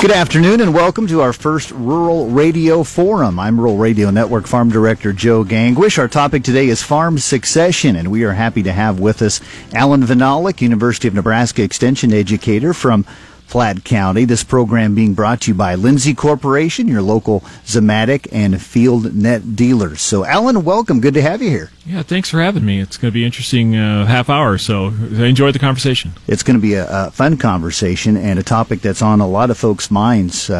Good afternoon and welcome to our first Rural Radio Forum. I'm Rural Radio Network Farm Director Joe Gangwish. Our topic today is farm succession, and we are happy to have with us Allen Vyhnalek, University of Nebraska Extension educator from Platte County. This program being brought to you by Lindsay Corporation, your local Zimmatic and FieldNet dealers. So, Allen, welcome. Good to have you here. Yeah, thanks for having me. It's going to be an interesting half hour, so enjoy the conversation. It's going to be a fun conversation and a topic that's on a lot of folks' minds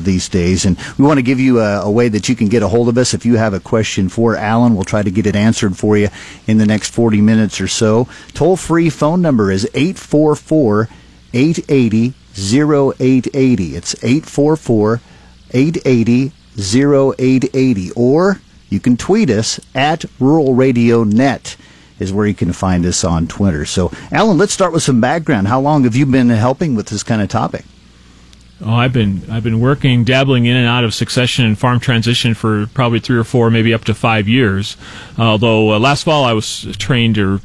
these days. And we want to give you a way that you can get a hold of us. If you have a question for Allen, we'll try to get it answered for you in the next 40 minutes or so. Toll-free phone number is 844-880-0880. It's 844-880-0880. Or you can tweet us at Rural Radio Net is where you can find us on Twitter. So, Allen, let's start with some background. How long have you been helping with this kind of topic? Oh, I've been working, dabbling in and out of succession and farm transition for probably 3 or 4, maybe up to 5 years. Although last fall I was trained or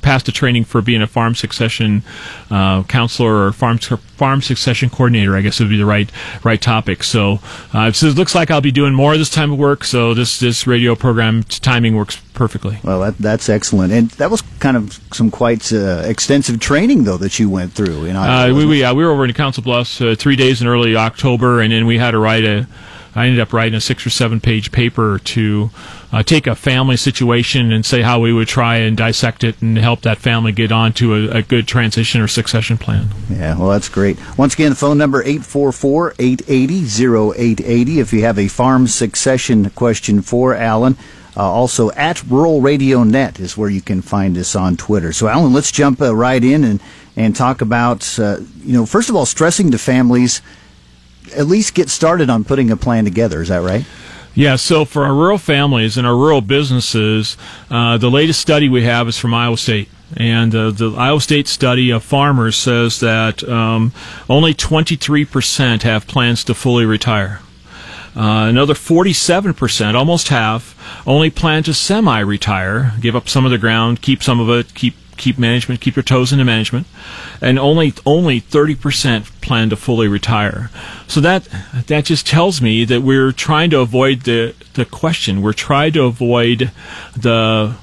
passed a training for being a farm succession counselor or farm succession coordinator, I guess would be the right topic. So, so it looks like I'll be doing more of this type of work. So this radio program timing works perfectly. Well, that's excellent, and that was kind of some quite extensive training though that you went through. In Iowa, we were over in Council Bluffs 3 days in early October, and then we had to I ended up writing a 6 or 7 page paper to take a family situation and say how we would try and dissect it and help that family get on to a good transition or succession plan. Yeah, well, that's great. Once again, phone number 844-880-0880 if you have a farm succession question for Allen. Also, at Rural Radio Net is where you can find us on Twitter. So, Allen, let's jump right in and talk about, first of all, stressing to families at least get started on putting a plan together. Is that right? Yeah, so for our rural families and our rural businesses, the latest study we have is from Iowa State. And the Iowa State study of farmers says that only 23% have plans to fully retire. Another 47%, almost half, only plan to semi-retire, give up some of the ground, keep some of it, keep management, keep your toes into management, and only 30% plan to fully retire. So that just tells me that we're trying to avoid the question. We're trying to avoid the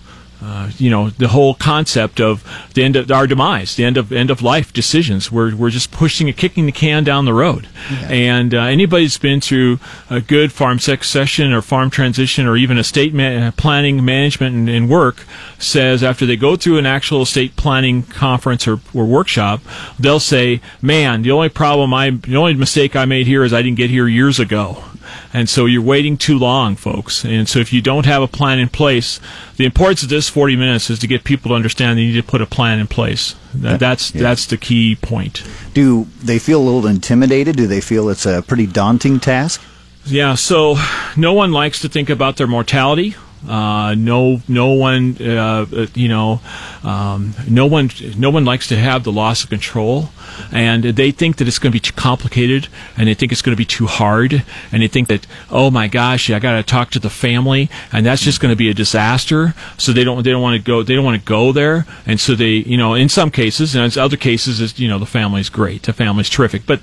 whole concept of the end of our demise, the end of life decisions. We're just pushing and kicking the can down the road. Yeah. And anybody that's been through a good farm succession or farm transition or even estate planning, management, and work says after they go through an actual estate planning conference or workshop, they'll say, "Man, the only mistake I made here is I didn't get here years ago." And so you're waiting too long, folks. And so if you don't have a plan in place, the importance of this 40 minutes is to get people to understand they need to put a plan in place. That's the key point. Do they feel a little intimidated? Do they feel it's a pretty daunting task? Yeah, so no one likes to think about their mortality. No one likes to have the loss of control, and they think that it's going to be too complicated, and they think it's going to be too hard, and they think that, oh my gosh, I got to talk to the family, and that's just going to be a disaster. So they don't want to go there, and so they, in some cases, and in other cases, the family's great, the family's terrific, but.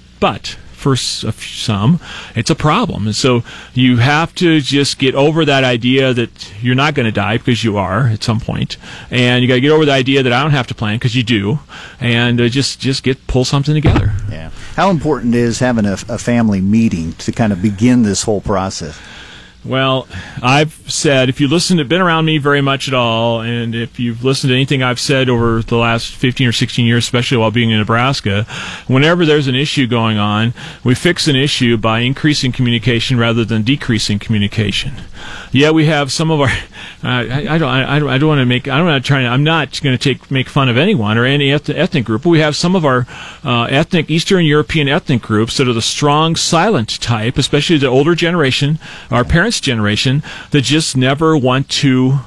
For some, it's a problem. And so you have to just get over that idea that you're not going to die, because you are at some point. And you got to get over the idea that I don't have to plan, because you do. And just pull something together. Yeah. How important is having a family meeting to kind of begin this whole process? Well, I've said, if you listen to, been around me very much at all, and if you've listened to anything I've said over the last 15 or 16 years, especially while being in Nebraska, whenever there's an issue going on, we fix an issue by increasing communication rather than decreasing communication. Yeah, we have some of our, I'm not going to make fun of anyone or any ethnic group, but we have some of our Eastern European ethnic groups that are the strong, silent type, especially the older generation, our parents' generation, that just never want to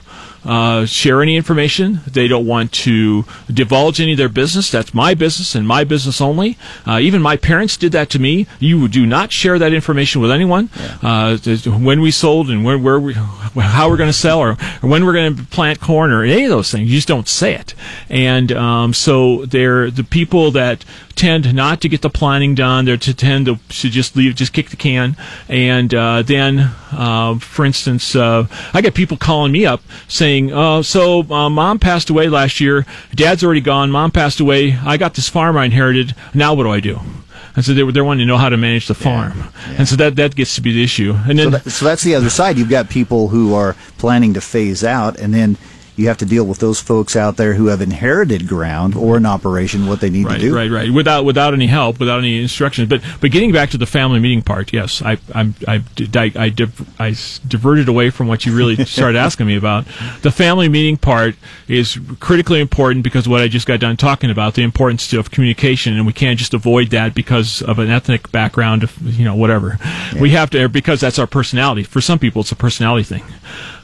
share any information. They don't want to divulge any of their business. That's my business and my business only. Even my parents did that to me. You do not share that information with anyone. Yeah. When we sold and where we, how we're going to sell, or when we're going to plant corn, or any of those things. You just don't say it. And so they're the people that tend not to get the planning done. They tend to just leave, just kick the can. And then, for instance, I get people calling me up saying, Mom passed away last year. Dad's already gone. Mom passed away. I got this farm I inherited. Now what do I do? And so they're wanting to know how to manage the farm. Yeah, yeah. And so that gets to be the issue. And then, so that's the other side. You've got people who are planning to phase out, and then you have to deal with those folks out there who have inherited ground or an operation, what they need to do. Right. Without any help, without any instructions. But getting back to the family meeting part, yes, I diverted away from what you really started asking me about. The family meeting part is critically important because of what I just got done talking about, the importance of communication, and we can't just avoid that because of an ethnic background, whatever. Yeah. We have to, because that's our personality. For some people, it's a personality thing.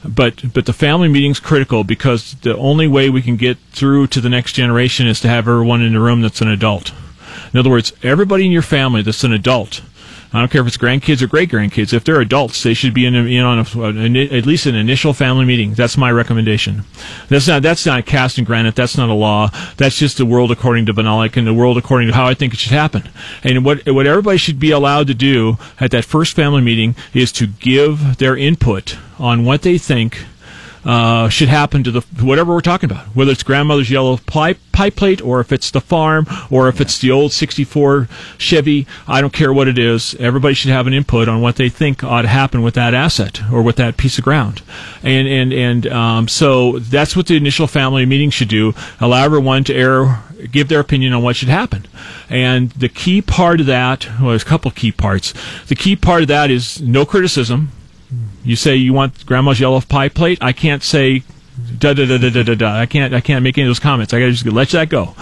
But the family meeting's critical because the only way we can get through to the next generation is to have everyone in the room that's an adult. In other words, everybody in your family that's an adult, I don't care if it's grandkids or great-grandkids, if they're adults, they should be at least an initial family meeting. That's my recommendation. That's not cast in granite. That's not a law. That's just the world according to Vyhnalek and the world according to how I think it should happen. And what everybody should be allowed to do at that first family meeting is to give their input on what they think should happen to whatever we're talking about, whether it's grandmother's yellow pie plate, or if it's the farm, or if it's the old 64 Chevy. I don't care what it is. Everybody should have an input on what they think ought to happen with that asset or with that piece of ground. And so that's what the initial family meeting should do. Allow everyone to give their opinion on what should happen. And the key part of that, well, there's a couple key parts. The key part of that is no criticism. You say you want grandma's yellow pie plate. I can't say da-da-da-da-da-da. I can't make any of those comments. I got to just let that go.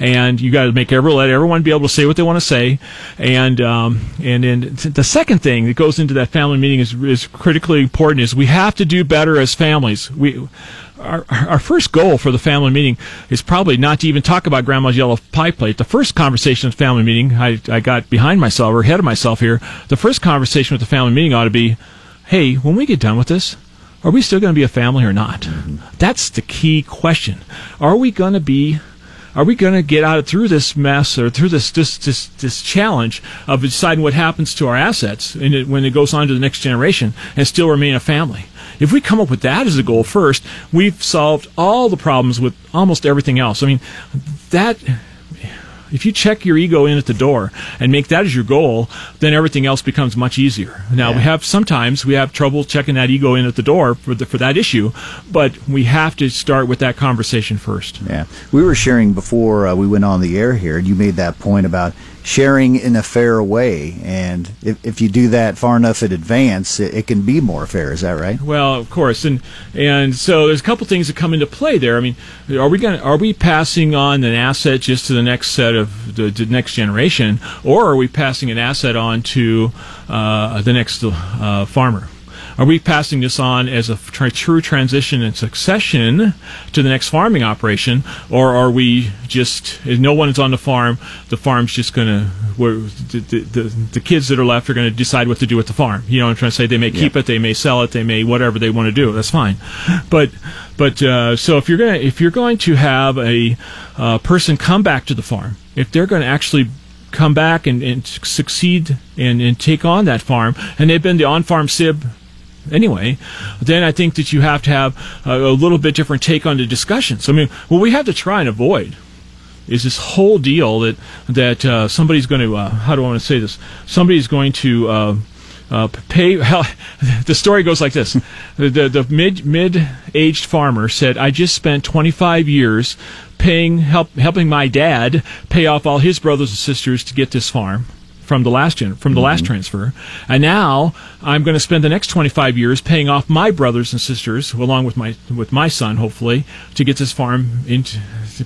And you got to let everyone be able to say what they want to say. And the second thing that goes into that family meeting is critically important is we have to do better as families. Our first goal for the family meeting is probably not to even talk about grandma's yellow pie plate. The first conversation at the family meeting, I got behind myself or ahead of myself here. The first conversation with the family meeting ought to be, hey, when we get done with this, are we still going to be a family or not? That's the key question. Are we going to get out through this mess or through this challenge of deciding what happens to our assets when it goes on to the next generation and still remain a family? If we come up with that as a goal first, we've solved all the problems with almost everything else. I mean, if you check your ego in at the door and make that as your goal, then everything else becomes much easier. Now, we have trouble checking that ego in at the door for that issue, but we have to start with that conversation first. Yeah, we were sharing before we went on the air here, and you made that point about sharing in a fair way, and if you do that far enough in advance, it can be more fair. Is that right? Well, of course, and so there's a couple things that come into play there. I mean, are we passing on an asset just to the next set of the next generation, or are we passing an asset on to the next farmer? Are we passing this on as a true transition and succession to the next farming operation, or are we just, no one is on the farm, the farm's just going to, the kids that are left are going to decide what to do with the farm. You know what I'm trying to say? They may keep it, they may sell it, they may whatever they want to do. That's fine. But so if you're going to have a person come back to the farm, if they're going to actually come back and succeed and take on that farm, and they've been the on-farm sib anyway, then I think that you have to have a little bit different take on the discussions. I mean, what we have to try and avoid is this whole deal that somebody's going to how do I want to say this? Somebody's going to pay. Well, the story goes like this: the mid-aged farmer said, "I just spent 25 years helping my dad pay off all his brothers and sisters to get this farm." From the last transfer, and now I'm going to spend the next 25 years paying off my brothers and sisters, along with my son, hopefully, to get this farm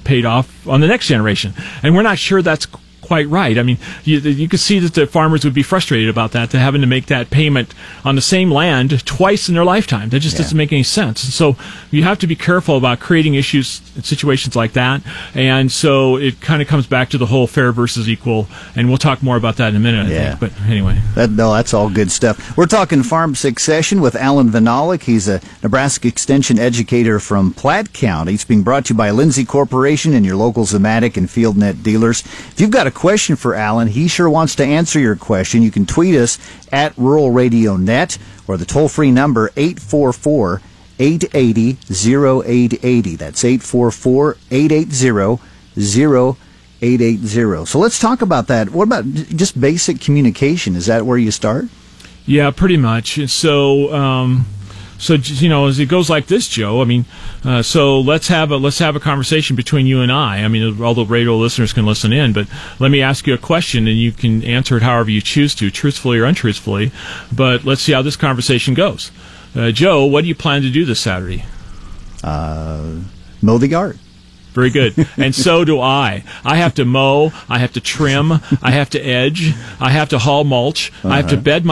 paid off on the next generation. And we're not sure that's quite right. I mean, you could see that the farmers would be frustrated about that, to having to make that payment on the same land twice in their lifetime. That just doesn't make any sense. And so you have to be careful about creating issues, situations like that. And so it kind of comes back to the whole fair versus equal, and we'll talk more about that in a minute, I think. But anyway. That's all good stuff. We're talking farm succession with Allen Vyhnalek. He's a Nebraska Extension educator from Platte County. It's being brought to you by Lindsay Corporation and your local Zimmatic and FieldNet dealers. If you've got a question for Allen, he sure wants to answer your question. You can tweet us at Rural Radio Net or the toll-free number 844-880-0880. That's 844-880-0880. So let's talk about that. What about just basic communication? Is that where you start? Yeah, pretty much. So you know, as it goes like this, Joe. I mean, so let's have a conversation between you and I. I mean, although radio listeners can listen in, but let me ask you a question, and you can answer it however you choose to, truthfully or untruthfully. But let's see how this conversation goes. Joe, what do you plan to do this Saturday? Mow the yard. Very good. And so do I. I have to mow. I have to trim. I have to edge. I have to haul mulch. Uh-huh. I have to bed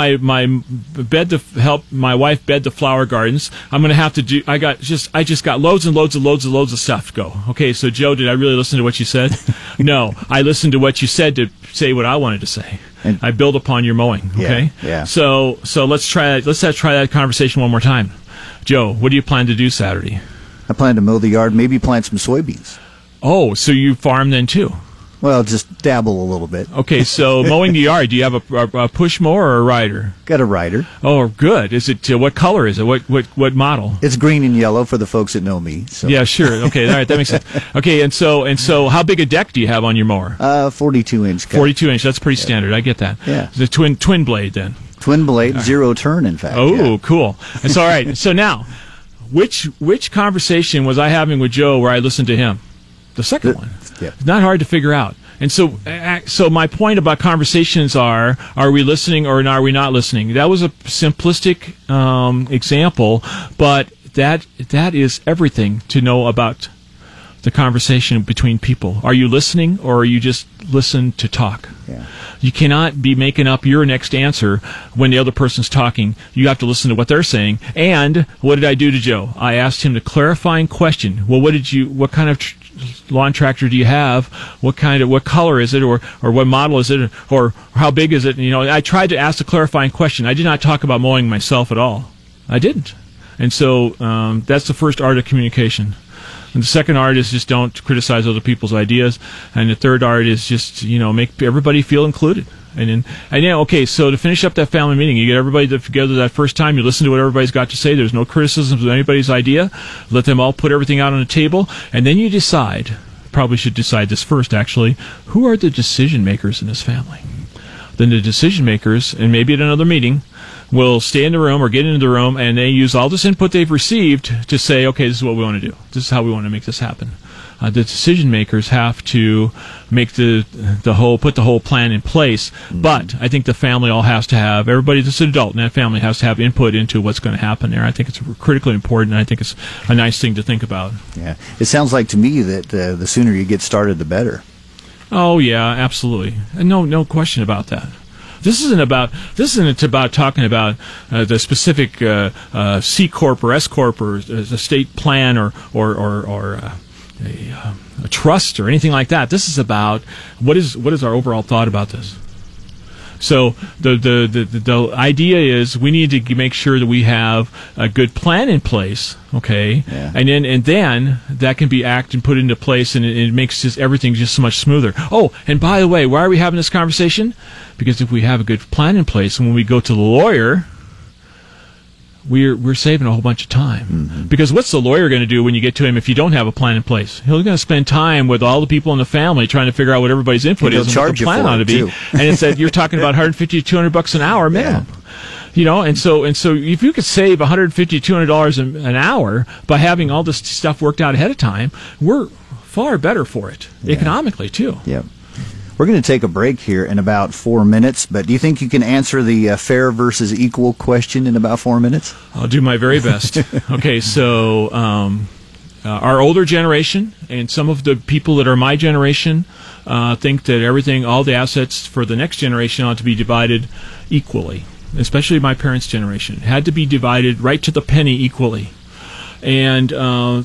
help my wife bed the flower gardens. I'm going to have to do. I just got loads and loads and loads and loads of stuff to go. Okay, so Joe, did I really listen to what you said? No, I listened to what you said to say what I wanted to say. And I build upon your mowing. Okay. Yeah. So let's try that conversation one more time. Joe, what do you plan to do Saturday? I plan to mow the yard, maybe plant some soybeans. Oh, so you farm then, too? Well, just dabble a little bit. Okay, so mowing the yard, do you have a push mower or a rider? Got a rider. Oh, good. Is it what color is it? What model? It's green and yellow for the folks that know me. So. Yeah, sure. Okay, all right, that makes sense. Okay, and so how big a deck do you have on your mower? 42-inch. 42-inch, that's pretty standard. I get that. Yeah. The twin blade, then. Twin blade, zero turn, in fact. Oh, yeah. Cool. That's all right. So now... Which conversation was I having with Joe where I listened to him? The second one. Yeah. It's not hard to figure out. And so my point about conversations are we listening or are we not listening? That was a simplistic example, but that is everything to know about the conversation between people. Are you listening or are you just listen to talk? Yeah. You cannot be making up your next answer when the other person's talking. You have to listen to what they're saying. And what did I do to Joe? I asked him the clarifying question. Well, what kind of lawn tractor do you have? What color is it? Or what model is it? Or how big is it? And, you know, I tried to ask the clarifying question. I did not talk about mowing myself at all. I didn't. And so, that's the first art of communication. And the second art is just don't criticize other people's ideas. And the third art is just, you know, make everybody feel included. So to finish up that family meeting, you get everybody together that first time, you listen to what everybody's got to say, there's no criticisms of anybody's idea, let them all put everything out on the table, and then you decide, probably should decide this first actually, who are the decision makers in this family? Then the decision makers, and maybe at another meeting, will stay in the room or get into the room, and they use all this input they've received to say, okay, this is what we want to do. This is how we want to make this happen. The decision makers have to make the whole plan in place, but I think the family all has to have, everybody that's an adult in that family has to have input into what's going to happen there. I think it's critically important, and I think it's a nice thing to think about. Yeah, it sounds like to me that the sooner you get started, the better. Oh, yeah, absolutely. No question about that. This isn't about talking about the specific C corp or S corp or the state plan or a trust or anything like that. This is about what is our overall thought about this. So the idea is we need to make sure that we have a good plan in place, okay? Yeah. And then that can be acted and put into place, and it makes everything just so much smoother. Oh, and by the way, why are we having this conversation? Because if we have a good plan in place, when we go to the lawyer, we're saving a whole bunch of time. Mm-hmm. Because what's the lawyer going to do when you get to him if you don't have a plan in place? He's going to spend time with all the people in the family trying to figure out what everybody's input is and what the plan ought to be. And it said you're talking about $150 to $200 an hour minimum. Yeah. You know, and so if you could save $150 to $200 an hour by having all this stuff worked out ahead of time, we're far better for it economically too. Yeah. We're going to take a break here in about 4 minutes, but do you think you can answer the fair versus equal question in about 4 minutes? I'll do my very best. Okay, so Our older generation and some of the people that are my generation think that everything, all the assets for the next generation ought to be divided equally, especially my parents' generation. It had to be divided right to the penny equally. And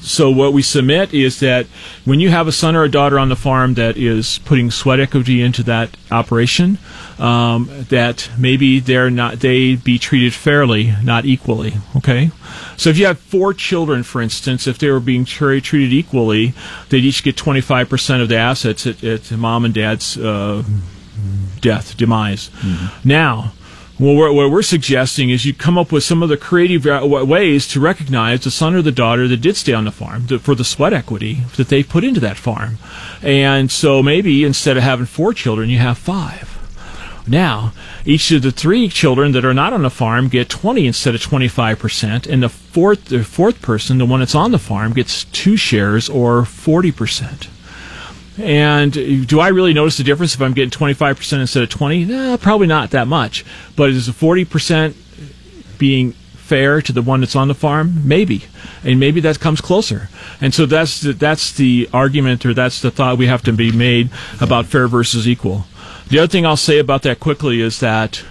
so what we submit is that when you have a son or a daughter on the farm that is putting sweat equity into that operation, that maybe they be treated fairly, not equally. Okay, so if you have 4 children, for instance, if they were being treated equally, they'd each get 25% of the assets at mom and dad's demise. Mm-hmm. Now, well, what we're suggesting is you come up with some of the creative ways to recognize the son or the daughter that did stay on the farm for the sweat equity that they put into that farm. And so maybe instead of having 4 children, you have 5. Now, each of the 3 children that are not on the farm get 20 instead of 25%, and the fourth person, the one that's on the farm, gets 2 shares or 40%. And do I really notice the difference if I'm getting 25% instead of 20? No, probably not that much. But is the 40% being fair to the one that's on the farm? Maybe. And maybe that comes closer. And so that's the argument, or that's the thought we have to be made about fair versus equal. The other thing I'll say about that quickly is that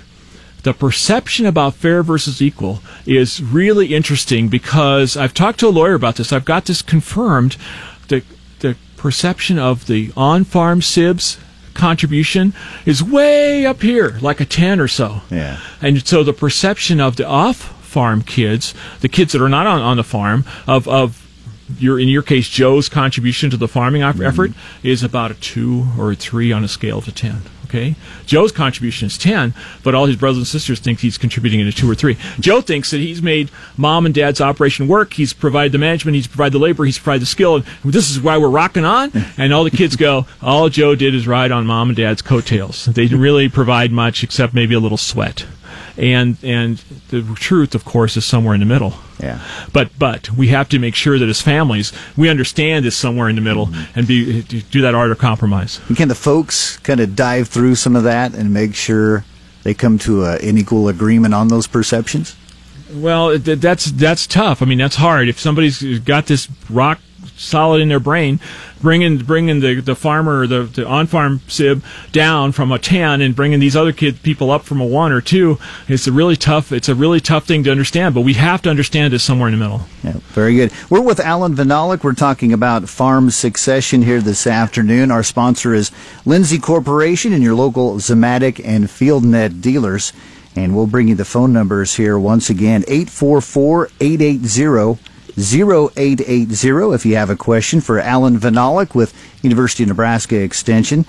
the perception about fair versus equal is really interesting, because I've talked to a lawyer about this. I've got this confirmed. The perception of the on-farm SIBS contribution is way up here, like a 10 or so. Yeah. And so the perception of the off-farm kids, the kids that are not on the farm, of in your case, Joe's contribution to the farming effort is about a 2 or a 3 on a scale to 10. Okay, Joe's contribution is 10, but all his brothers and sisters think he's contributing at a 2 or 3. Joe thinks that he's made mom and dad's operation work. He's provided the management. He's provided the labor. He's provided the skill. And this is why we're rocking on. And all the kids go, all Joe did is ride on mom and dad's coattails. They didn't really provide much except maybe a little sweat. And the truth, of course, is somewhere in the middle. Yeah. But we have to make sure that as families, we understand it's somewhere in the middle and do that art of compromise. And can the folks kind of dive through some of that and make sure they come to an equal agreement on those perceptions? Well, that's tough. I mean, that's hard. If somebody's got this rock solid in their brain, bringing the farmer, the on-farm SIB down from a 10 and bringing these other people up from a 1 or 2, it's a really tough thing to understand, but we have to understand it somewhere in the middle. Yeah, very good. We're with Allen Vyhnalek. We're talking about farm succession here this afternoon. Our sponsor is Lindsay Corporation and your local Zimmatic and FieldNet dealers. And we'll bring you the phone numbers here once again, 844-880-0880 if you have a question for Allen Vyhnalek with University of Nebraska Extension.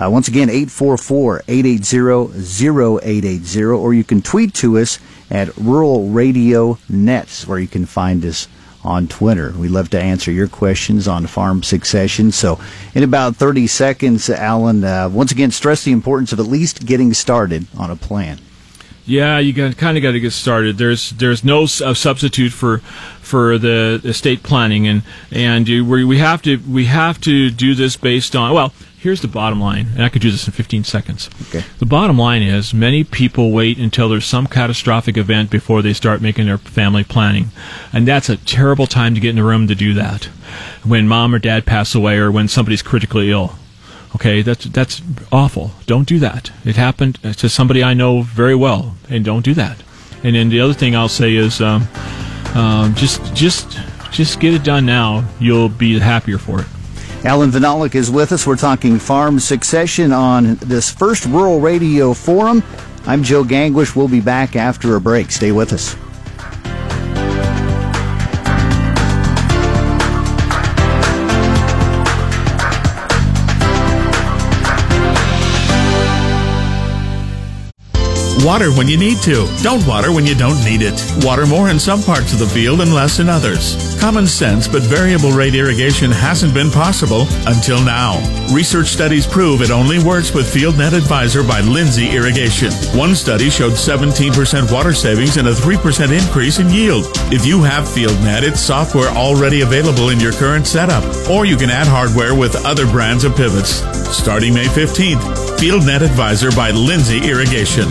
Once again, 844-880-0880, or you can tweet to us at Rural Radio Nets, where you can find us on Twitter. We love to answer your questions on farm succession. So in about 30 seconds, Allen, once again, stress the importance of at least getting started on a plan. Yeah, you kind of got to get started. There's no substitute for the estate planning, and we have to do this based on. Well, here's the bottom line, and I could do this in 15 seconds. Okay. The bottom line is many people wait until there's some catastrophic event before they start making their family planning, and that's a terrible time to get in the room to do that. When mom or dad pass away, or when somebody's critically ill. Okay, that's awful. Don't do that. It happened to somebody I know very well, and don't do that. And then the other thing I'll say is, just get it done now. You'll be happier for it. Allen Vyhnalek is with us. We're talking farm succession on this first Rural Radio Forum. I'm Joe Gangwish. We'll be back after a break. Stay with us. Water when you need to. Don't water when you don't need it. Water more in some parts of the field and less in others. Common sense, but variable rate irrigation hasn't been possible until now. Research studies prove it only works with FieldNet Advisor by Lindsay Irrigation. One study showed 17% water savings and a 3% increase in yield. If you have FieldNet, it's software already available in your current setup, or you can add hardware with other brands of pivots. Starting May 15th, FieldNet Advisor by Lindsay Irrigation.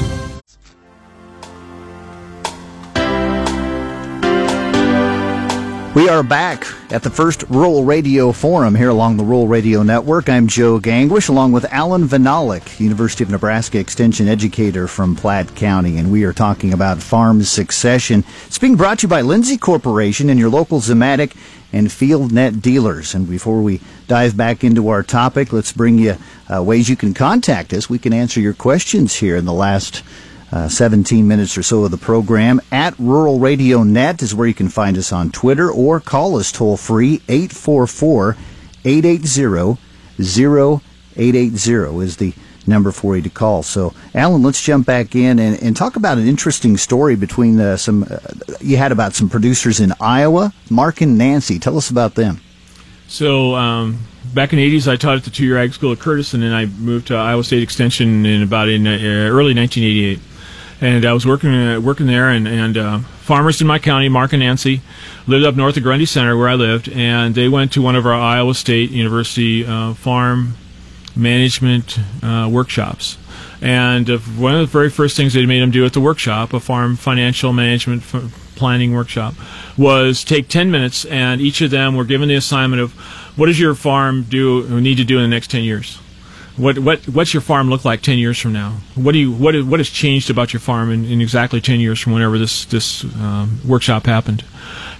We are back at the first Rural Radio Forum here along the Rural Radio Network. I'm Joe Gangwish, along with Allen Vyhnalek, University of Nebraska Extension educator from Platte County, and we are talking about farm succession. It's being brought to you by Lindsay Corporation and your local Zimmatic and FieldNet dealers. And before we dive back into our topic, let's bring you ways you can contact us. We can answer your questions here in the last 17 minutes or so of the program. At Rural Radio Net is where you can find us on Twitter, or call us toll-free. 844-880-0880 is the number for you to call. So, Alan, let's jump back in and talk about an interesting story between you had about some producers in Iowa, Mark and Nancy. Tell us about them. So, back in the 80s, I taught at the two-year ag school at Curtis, and then I moved to Iowa State Extension in early 1988. And I was working there, and farmers in my county, Mark and Nancy, lived up north of Grundy Center, where I lived, and they went to one of our Iowa State University farm management workshops. And one of the very first things they made them do at the workshop, a farm financial management planning workshop, was take 10 minutes, and each of them were given the assignment of, what does your farm need to do in the next 10 years? What's your farm look like 10 years from now? What has changed about your farm in exactly 10 years from whenever this workshop happened?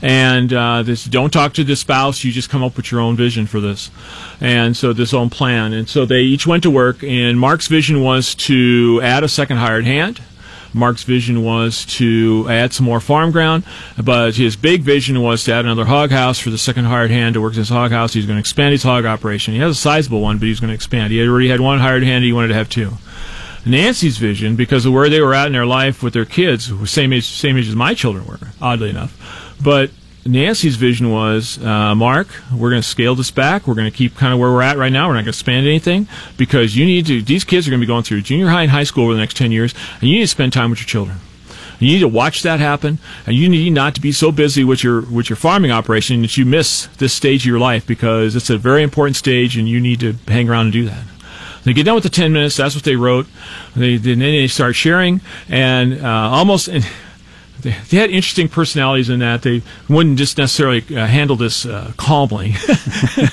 And don't talk to the spouse. You just come up with your own vision for this, and so this own plan. And so they each went to work. And Mark's vision was to add a second hired hand. Mark's vision was to add some more farm ground, but his big vision was to add another hog house for the second hired hand to work his hog house. He's going to expand his hog operation. He has a sizable one, but he's going to expand. He already had one hired hand, he wanted to have two. Nancy's vision, because of where they were at in their life with their kids, who same age as my children were, oddly enough, but Nancy's vision was, Mark, we're going to scale this back. We're going to keep kind of where we're at right now. We're not going to expand anything, because these kids are going to be going through junior high and high school over the next 10 years, and you need to spend time with your children. You need to watch that happen, and you need not to be so busy with your farming operation that you miss this stage of your life, because it's a very important stage, and you need to hang around and do that. They get done with the 10 minutes. That's what they wrote. Then they start sharing, and almost... They had interesting personalities in that they wouldn't just necessarily handle this calmly.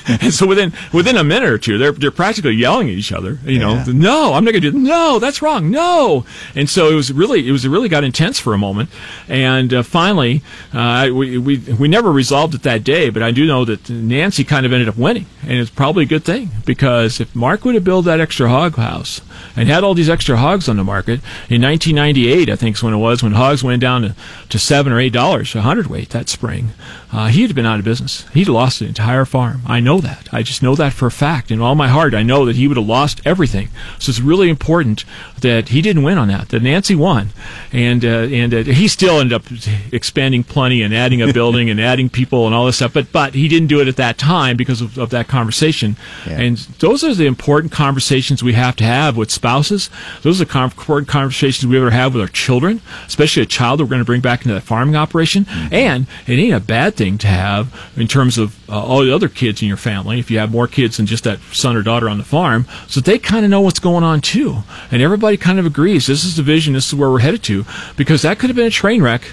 And so within a minute or two, they're practically yelling at each other. No, I'm not going to do that. No, that's wrong. No. And so it really got intense for a moment. And finally, we never resolved it that day. But I do know that Nancy kind of ended up winning, and it's probably a good thing, because if Mark would have built that extra hog house and had all these extra hogs on the market in 1998, I think is when it was, when hogs went down to $7 or $8 a hundredweight that spring, he'd have been out of business. He'd lost the entire farm. I know that. I just know that for a fact. In all my heart, I know that he would have lost everything. So it's really important that he didn't win on that. That Nancy won, and he still ended up expanding plenty and adding a building and adding people and all this stuff. But he didn't do it at that time because of that conversation. Yeah. And those are the important conversations we have to have with spouses. Those are the important conversations we ever have with our children, especially a child that we're going to bring back into that farming operation. Mm-hmm. And it ain't a bad thing to have in terms of all the other kids in your family, if you have more kids than just that son or daughter on the farm, so that they kind of know what's going on too, and everybody kind of agrees this is the vision, this is where we're headed to, because that could have been a train wreck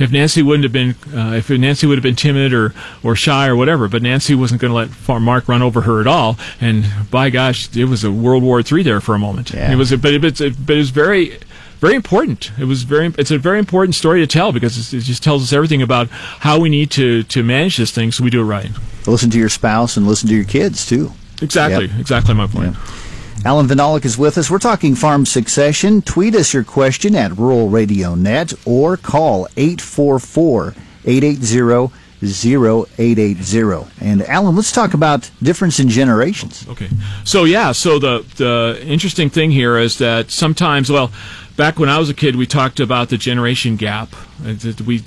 if Nancy wouldn't have been timid or shy or whatever. But Nancy wasn't going to let Mark run over her at all, and by gosh, it was a World War III there for a moment. Yeah. It was very, very important. It's a very important story to tell, because it just tells us everything about how we need to manage this thing so we do it right. Listen to your spouse and listen to your kids too. Exactly. Yep. Exactly my point. Yep. Allen Vyhnalek is with us. We're talking farm succession. Tweet us your question at Rural Radio Net, or call 844-880-0880. And Alan, let's talk about difference in generations. Okay. So the interesting thing here is that sometimes, well, back when I was a kid, we talked about the generation gap. We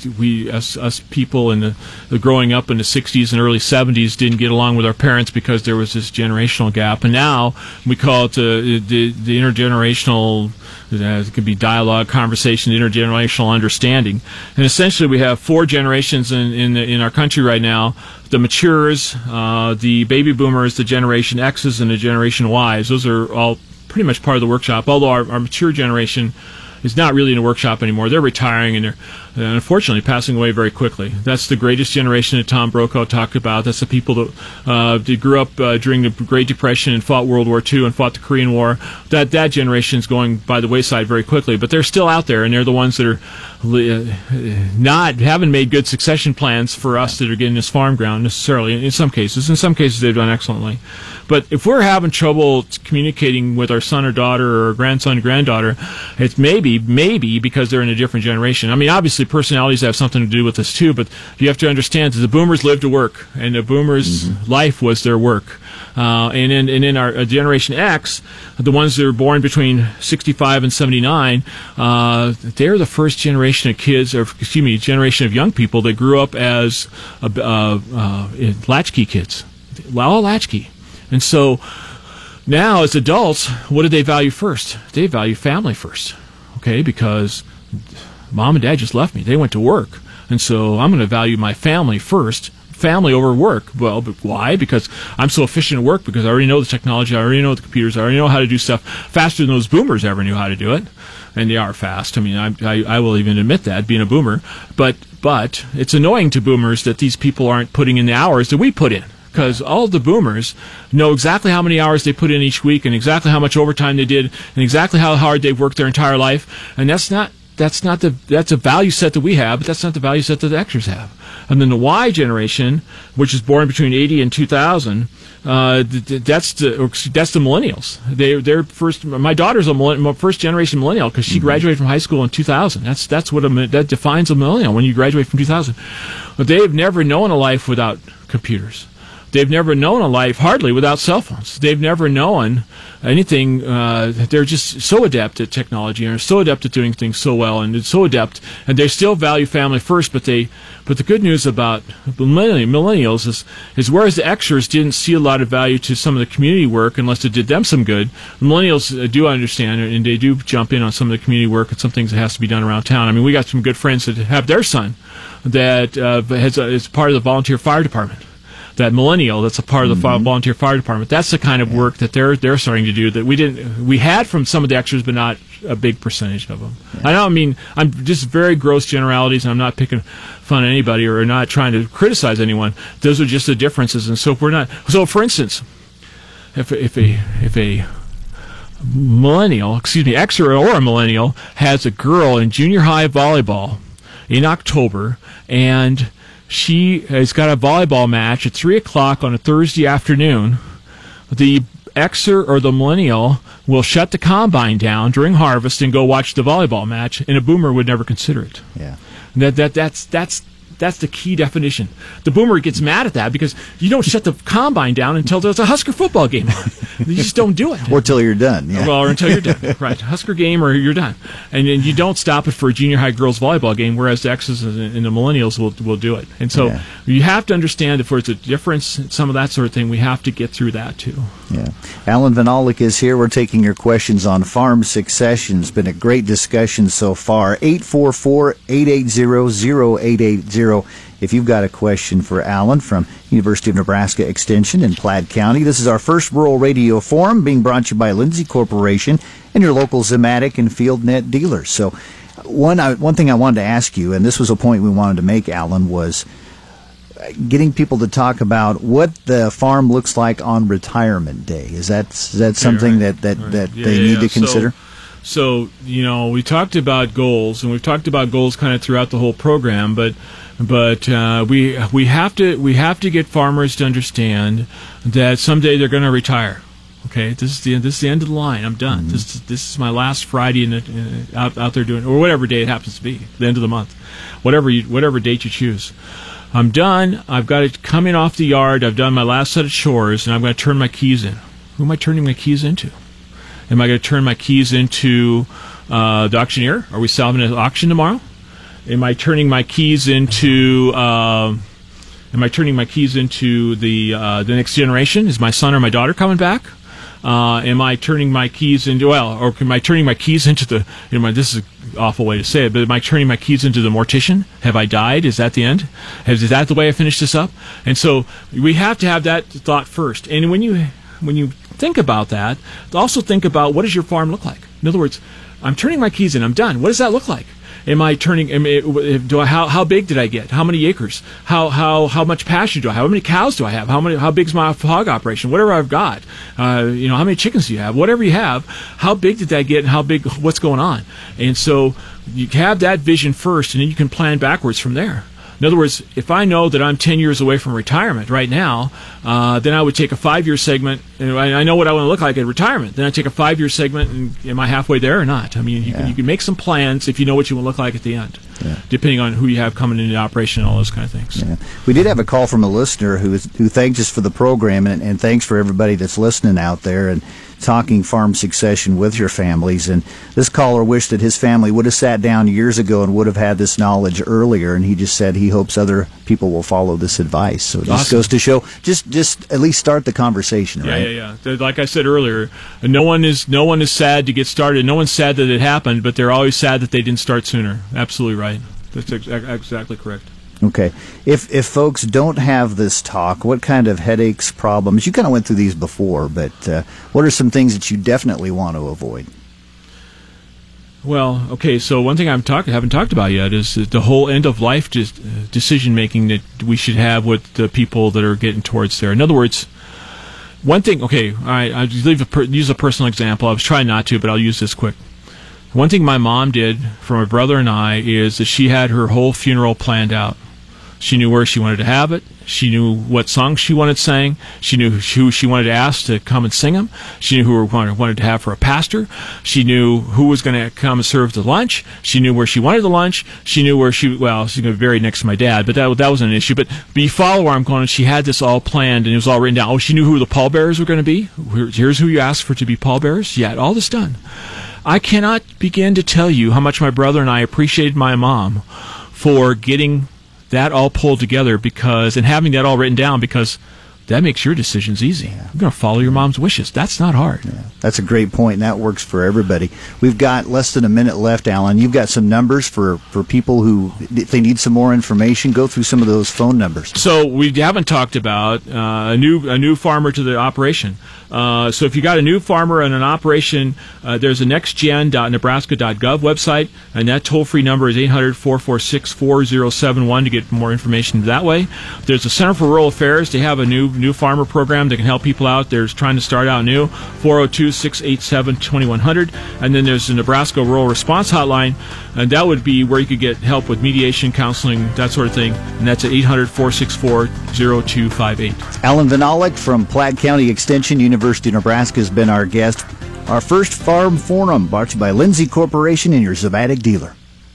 people in the growing up in the 60s and early 70s didn't get along with our parents because there was this generational gap. And now we call it the intergenerational, it could be dialogue, conversation, intergenerational understanding. And essentially we have four generations in our country right now: the matures, the baby boomers, the generation X's, and the generation Y's. Those are all pretty much part of the workshop, although our mature generation is not really in a workshop anymore. They're retiring, and they're and unfortunately passing away very quickly. That's the greatest generation that Tom Brokaw talked about. That's the people that grew up during the Great Depression and fought World War II and fought the Korean War. That generation is going by the wayside very quickly, but they're still out there, and they're the ones that are haven't made good succession plans for us that are getting this farm ground necessarily. In some cases, they've done excellently. But if we're having trouble communicating with our son or daughter or grandson or granddaughter, it's maybe because they're in a different generation. I mean, obviously personalities have something to do with this too, but you have to understand that the boomers lived to work, and the boomers' life was their work. And in our Generation X, the ones that were born between 65 and 79, they're the first generation of generation of young people that grew up as latchkey kids, all latchkey. And so now as adults, what do they value first? They value family first, okay, because mom and dad just left me. They went to work, and so I'm going to value my family first. Family over work. Well, but why? Because I'm so efficient at work, because I already know the technology, I already know the computers, I already know how to do stuff faster than those boomers ever knew how to do it. And they are fast. I mean, I will even admit that, being a boomer. But it's annoying to boomers that these people aren't putting in the hours that we put in. Because all the boomers know exactly how many hours they put in each week and exactly how much overtime they did and exactly how hard they've worked their entire life. And that's a value set that we have, but that's not the value set that the Xers have. And then the Y generation, which is born between 80 and 2000, that's the millennials. They're first. My daughter's a first generation millennial because she graduated from high school in 2000. That's what that defines a millennial, when you graduate from 2000. But they've never known a life without computers. They've never known a life hardly without cell phones. They've never known anything. They're just so adept at technology and are so adept at doing things so well and so adept. And they still value family first. But the good news about millennials is whereas the Xers didn't see a lot of value to some of the community work unless it did them some good, the millennials do understand and they do jump in on some of the community work and some things that has to be done around town. I mean, we got some good friends that have their son that is part of the volunteer fire department. That millennial that's a part of the volunteer fire department. That's the kind of work that they're starting to do that we had from some of the Xers, but not a big percentage of them. Yeah. I know, I mean, I'm just very gross generalities, and I'm not picking fun at anybody or not trying to criticize anyone. Those are just the differences. And so for instance, if a millennial, Xer or a millennial has a girl in junior high volleyball in October, and she has got a volleyball match at 3 o'clock on a Thursday afternoon, the Xer or the millennial will shut the combine down during harvest and go watch the volleyball match, and a boomer would never consider it. Yeah, that's the key definition. The boomer gets mad at that because you don't shut the combine down until there's a Husker football game on. You just don't do it. Or till you're done. Yeah. Well, or until you're done. Right. Husker game or you're done. And then you don't stop it for a junior high girls volleyball game, whereas the Xs and the millennials will do it. And so you have to understand if there's a difference, some of that sort of thing, we have to get through that too. Yeah. Allen Vyhnalek is here. We're taking your questions on farm succession. It's been a great discussion so far. 844-880-0880. If you've got a question for Allen from University of Nebraska Extension in Platte County. This is our first Rural Radio Forum being brought to you by Lindsay Corporation and your local Zimmatic and FieldNet dealers. So one thing I wanted to ask you, and this was a point we wanted to make, Allen, was getting people to talk about what the farm looks like on retirement day. Is that something that they need to consider? So, you know, we talked about goals, and we've talked about goals kind of throughout the whole program, but we have to get farmers to understand that someday they're going to retire. Okay, this is the end of the line. I'm done. This is my last Friday out there doing, or whatever day it happens to be, the end of the month, whatever date you choose. I'm done. I've got it coming off the yard. I've done my last set of chores, and I'm going to turn my keys in. Who am I turning my keys into? Am I going to turn my keys into the auctioneer? Are we solving an auction tomorrow? Am I turning my keys into the next generation? Is my son or my daughter coming back? This is an awful way to say it, but am I turning my keys into the mortician? Have I died? Is that the end? Is that the way I finish this up? And so we have to have that thought first. And when you think about that, also think about what does your farm look like? In other words, I'm turning my keys in, I'm done. What does that look like? Am I turning? How big did I get? How many acres? How much pasture do I have? How many cows do I have? How big's my hog operation? Whatever I've got, how many chickens do you have? Whatever you have, how big did that get? And how big? What's going on? And so you have that vision first, and then you can plan backwards from there. In other words, if I know that I'm 10 years away from retirement right now, then I would take a 5-year segment. And I know what I want to look like at retirement. Then I take a 5-year segment, and am I halfway there or not? I mean, you can make some plans if you know what you want to look like at the end, depending on who you have coming into operation and all those kind of things. Yeah. We did have a call from a listener who thanks us for the program, and thanks for everybody that's listening out there and talking farm succession with your families. And this caller wished that his family would have sat down years ago and would have had this knowledge earlier, and he just said he hopes other people will follow this advice. So it just goes to show, just at least start the conversation, right? Yeah. Like I said earlier, no one is sad to get started. No one's sad that it happened, but they're always sad that they didn't start sooner. Absolutely right. That's exactly correct. Okay. If folks don't have this talk, what kind of headaches, problems? You kind of went through these before, but what are some things that you definitely want to avoid? Well, okay, so one thing I haven't talked about yet is the whole end-of-life decision-making that we should have with the people that are getting towards there. In other words, one thing, okay, all right, I'll just use a personal example. I was trying not to, but I'll use this quick. One thing my mom did for my brother and I is that she had her whole funeral planned out. She knew where she wanted to have it. She knew what songs she wanted sang. She knew who she wanted to ask to come and sing them. She knew who we wanted to have for a pastor. She knew who was going to come and serve the lunch. She knew where she wanted the lunch. She knew where she's going to be buried next to my dad, but that wasn't an issue. But you follow where I'm going, she had this all planned, and it was all written down. Oh, she knew who the pallbearers were going to be. Here's who you asked for to be pallbearers. Yeah, all this done. I cannot begin to tell you how much my brother and I appreciated my mom for getting that all pulled together and having that all written down, because that makes your decisions easy. Yeah. You're going to follow your mom's wishes. That's not hard. Yeah. That's a great point, and that works for everybody. We've got less than a minute left, Alan. You've got some numbers for people who, if they need some more information, go through some of those phone numbers. So we haven't talked about a new farmer to the operation. So if you got a new farmer and an operation, there's a nextgen.nebraska.gov website, and that toll-free number is 800-446-4071 to get more information that way. There's the Center for Rural Affairs. They have a new farmer program that can help people out. They're trying to start out new, 402-687-2100. And then there's the Nebraska Rural Response Hotline, and that would be where you could get help with mediation, counseling, that sort of thing, and that's at 800-464-0258. Allen Vyhnalek from Platte County Extension, University of Nebraska, has been our guest. Our first Farm Forum, brought to you by Lindsay Corporation and your Zimmatic dealer.